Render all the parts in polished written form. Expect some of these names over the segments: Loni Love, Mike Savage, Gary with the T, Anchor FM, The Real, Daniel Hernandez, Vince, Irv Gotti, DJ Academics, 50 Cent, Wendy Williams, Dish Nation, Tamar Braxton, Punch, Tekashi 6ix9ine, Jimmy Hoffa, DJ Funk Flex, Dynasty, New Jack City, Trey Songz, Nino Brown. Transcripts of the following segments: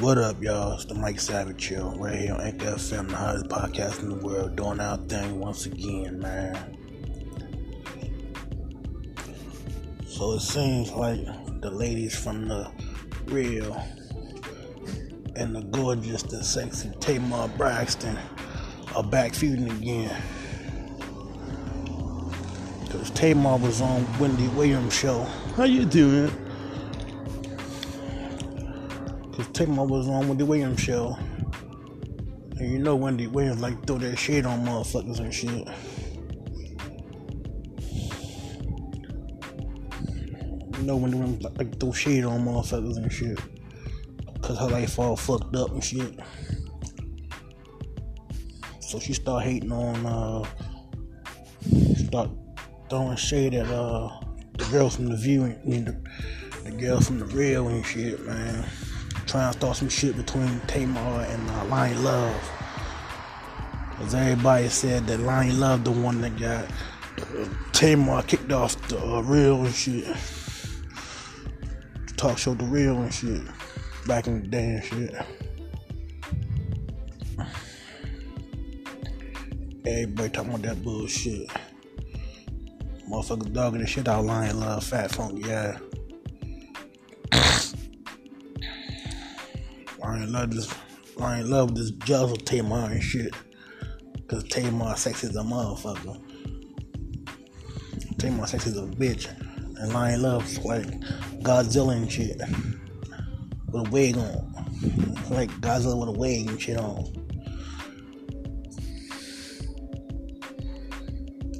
What up, y'all? It's the Mike Savage Show right here on Anchor FM, the hottest podcast in the world, doing our thing once again, man. So it seems like the ladies from The Real and the gorgeous, the sexy Tamar Braxton are back feuding again. Because Tamar was on Wendy Williams' show. How you doing? Tamar was on Wendy Williams' show, and you know Wendy Williams like throw that shade on motherfuckers and shit. You know Wendy Williams like throw shade on motherfuckers and shit, cause her life all fucked up and shit. So she start hating on, start throwing shade at the girls from The View and the girls from The Real and shit, man. Trying to start some shit between Tamar and Loni Love, cause everybody said that Loni Love the one that got Tamar kicked off the Real and shit, talk show The Real and shit, back in the day and shit. Everybody talking about that bullshit. Motherfuckers dogging the shit out Loni Love, fat funky guy. I ain't love this jealous of Tamar and shit, cause Tamar sex is a motherfucker. Tamar sex is a bitch, and I ain't love like Godzilla and shit with a wig on, like Godzilla with a wig and shit on.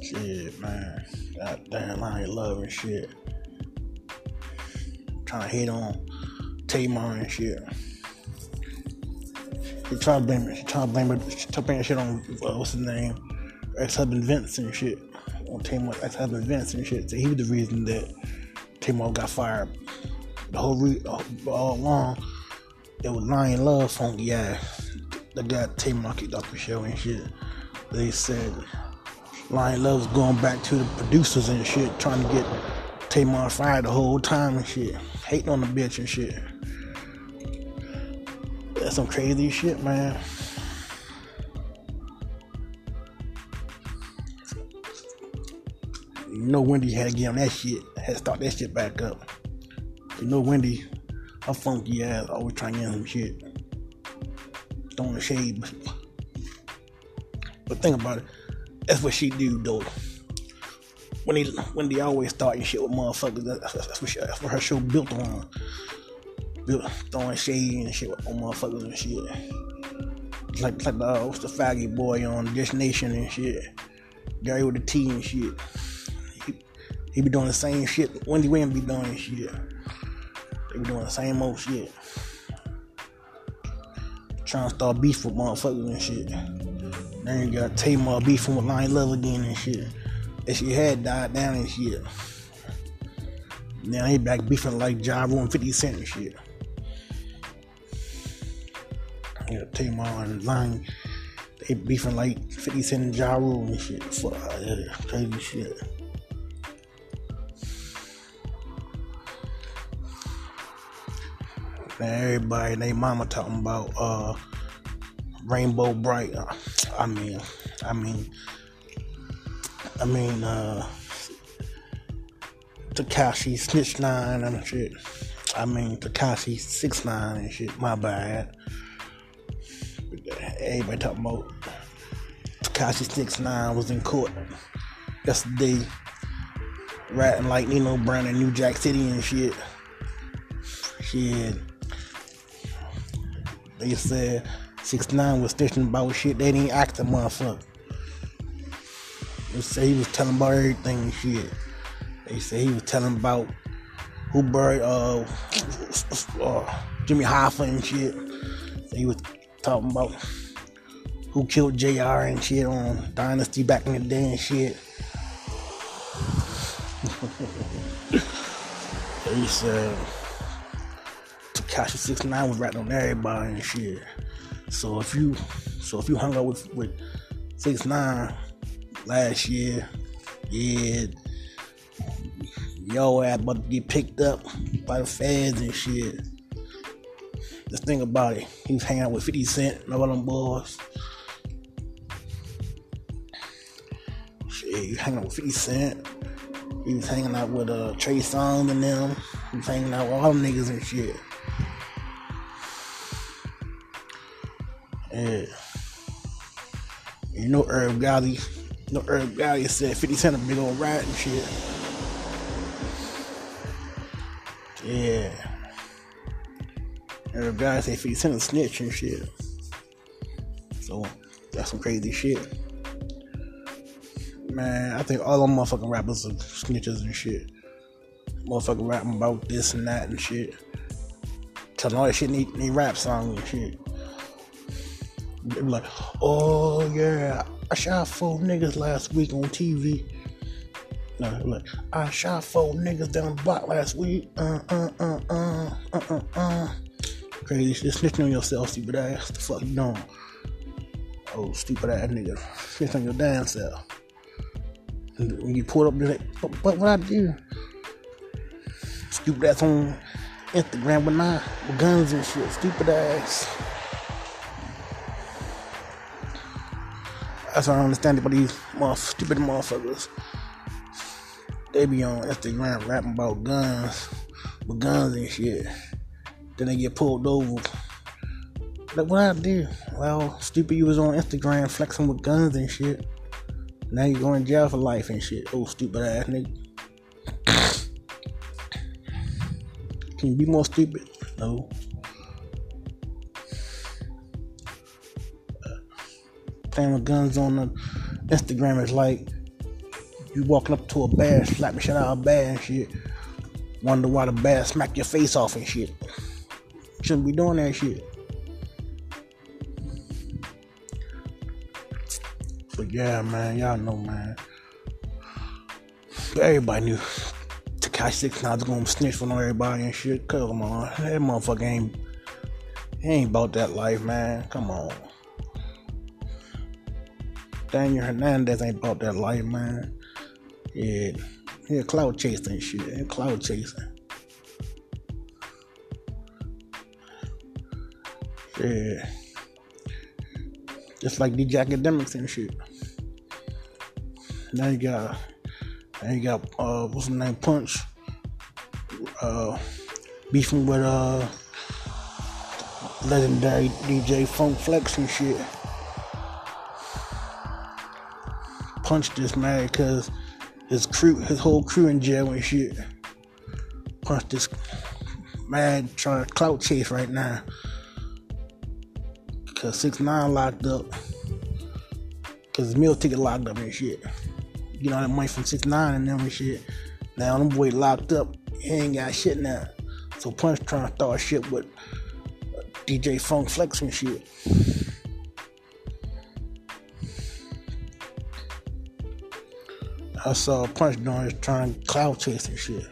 Shit, man, goddamn, I ain't love and shit. I'm trying to hate on Tamar and shit. She trying to blame that shit on, what's his name, ex-husband Vince and shit, on Tamar's ex-husband Vince and shit. So he was the reason that Tamar got fired. The whole all along, it was Loni Love funky ass that got Tamar kicked off the show and shit. They said Loni Love's going back to the producers and shit, trying to get Tamar fired the whole time and shit, hating on the bitch and shit. That's some crazy shit, man. You know Wendy had to get on that shit, had to start that shit back up. You know Wendy, her funky ass always trying to get on some shit, throwing the shade. But think about it, that's what she do though. Wendy always starting shit with motherfuckers. That's what her show built on. Throwing shade and shit on motherfuckers and shit. Like what's the faggy boy on Dish Nation and shit, Gary with the T and shit. He be doing the same shit Wendy Williams be doing and shit. They be doing the same old shit, trying to start beef with motherfuckers and shit. Then you got Tamar beefing with Loni Love again and shit, and she had died down and shit. Now he back beefing like Gyro and 50 Cent and shit. Yeah, Tamar and Loni, they beefing like 50 Cent and Gyro and shit. Fuck, yeah, crazy shit. Now everybody and they mama talking about Rainbow Bright. I mean, Tekashi 6ix9ine and shit. I mean, Tekashi 6ix9ine and shit. My bad. Everybody talking about Tekashi 6ix9ine was in court yesterday, ratting like Nino Brown in New Jack City and shit. Shit. They said 6ix9ine was stitching about shit they didn't ask the motherfucker. They said he was telling about everything and shit. They said he was telling about who buried Jimmy Hoffa and shit. He was talking about who killed JR and shit on Dynasty back in the day and shit. They said Tekashi 6ix9ine was ratting on everybody and shit. So if you hung out with 6ix9ine last year, yeah, yo ass about to get picked up by the feds and shit. the thing about it, he was hanging out with 50 Cent and all them boys. Shit, he was hanging out with 50 Cent. He was hanging out with Trey Songz and them. He was hanging out with all them niggas and shit. Yeah. You know Irv Gotti. No, Irv Gotti said 50 Cent a big old rat and shit. Yeah. Irv Gotti said 50 Cent a snitch and shit. So, that's some crazy shit. Man, I think all them motherfucking rappers are snitches and shit. Motherfucking rapping about this and that and shit. Telling all that shit in their rap songs and shit. They be like, oh yeah, I shot 4 niggas last week on TV. No, look, I shot 4 niggas down the block last week. Crazy shit, snitching on yourself, stupid ass. The fuck you doing? Oh, stupid ass nigga. Snitch on your damn self. When you pull up, you're like, but what I do? Stupid ass on Instagram with guns and shit. Stupid ass. That's why I don't understand about these stupid motherfuckers. They be on Instagram rapping about guns, with guns and shit. Then they get pulled over. Like, what I do? Well, stupid, you was on Instagram flexing with guns and shit. Now you going to jail for life and shit. Oh, stupid ass nigga. Can you be more stupid? No. Playing with guns on the Instagram is like you walking up to a bear, slapping shit out of a bear and shit. Wonder why the bear smack your face off and shit. Shouldn't be doing that shit. But yeah, man, y'all know, man. Everybody knew Tekashi 6ix9ine was gonna snitch on everybody and shit. Come on, that motherfucker ain't about that life, man. Come on. Daniel Hernandez ain't about that life, man. Yeah, he a cloud chaser and shit. He a cloud chaser. Yeah. Just like DJ Academics and shit. Now you got what's his name, Punch. Beefing with legendary DJ Funk Flex and shit. Punch just mad cause his whole crew in jail and shit. Punch just mad trying to clout chase right now. Cause 6ix9ine locked up. Cause his meal ticket locked up and shit. You know that money from 6ix9ine and them and shit. Now them boy locked up, he ain't got shit now. So Punch trying to start shit with DJ Funk Flex and shit. I saw Punch doing his trying to clout chase and shit.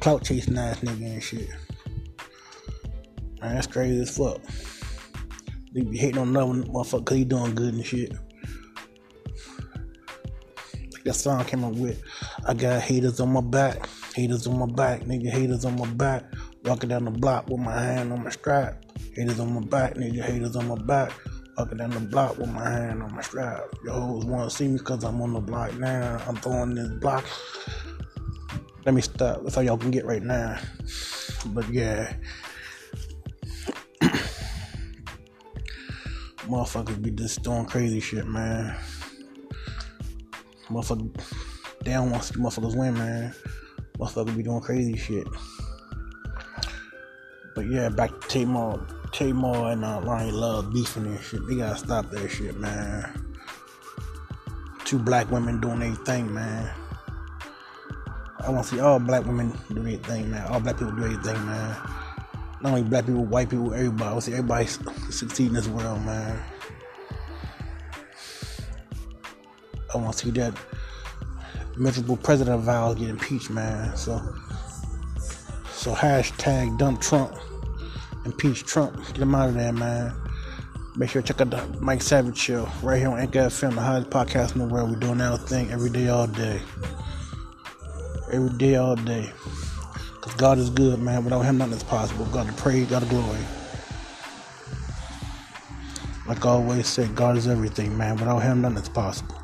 Clout chasing ass nigga and shit. Man, that's crazy as fuck. They be hating on another motherfucker cause he doing good and shit. Like that song came up with, I got haters on my back. Haters on my back, nigga, haters on my back. Walking down the block with my hand on my strap. Haters on my back, nigga, haters on my back. Walking down the block with my hand on my strap. Your hoes wanna see me cause I'm on the block now. I'm throwing this block. Let me stop. That's all y'all can get right now. But yeah. Motherfuckers be just doing crazy shit, man. Motherfuckers, they don't want to see motherfuckers win, man. Motherfuckers be doing crazy shit. But yeah, back to Tamar and Loni Love beefing and shit. They gotta stop that shit, man. 2 black women doing their thing, man. I wanna see all black women do their thing, man. All black people do their thing, man. Not only black people, white people, everybody. I wanna see everybody succeed in this world, man. I wanna see that miserable president of ours get impeached, man. So hashtag dump Trump. Impeach Trump. Get him out of there, man. Make sure to check out the Mike Savage show right here on Anchor FM, the hottest podcast in the world. We're doing our thing every day, all day. Every day, all day. Because God is good, man. Without him, nothing is possible. God the praise, God the glory. Like I always said, God is everything, man. Without him, nothing's possible.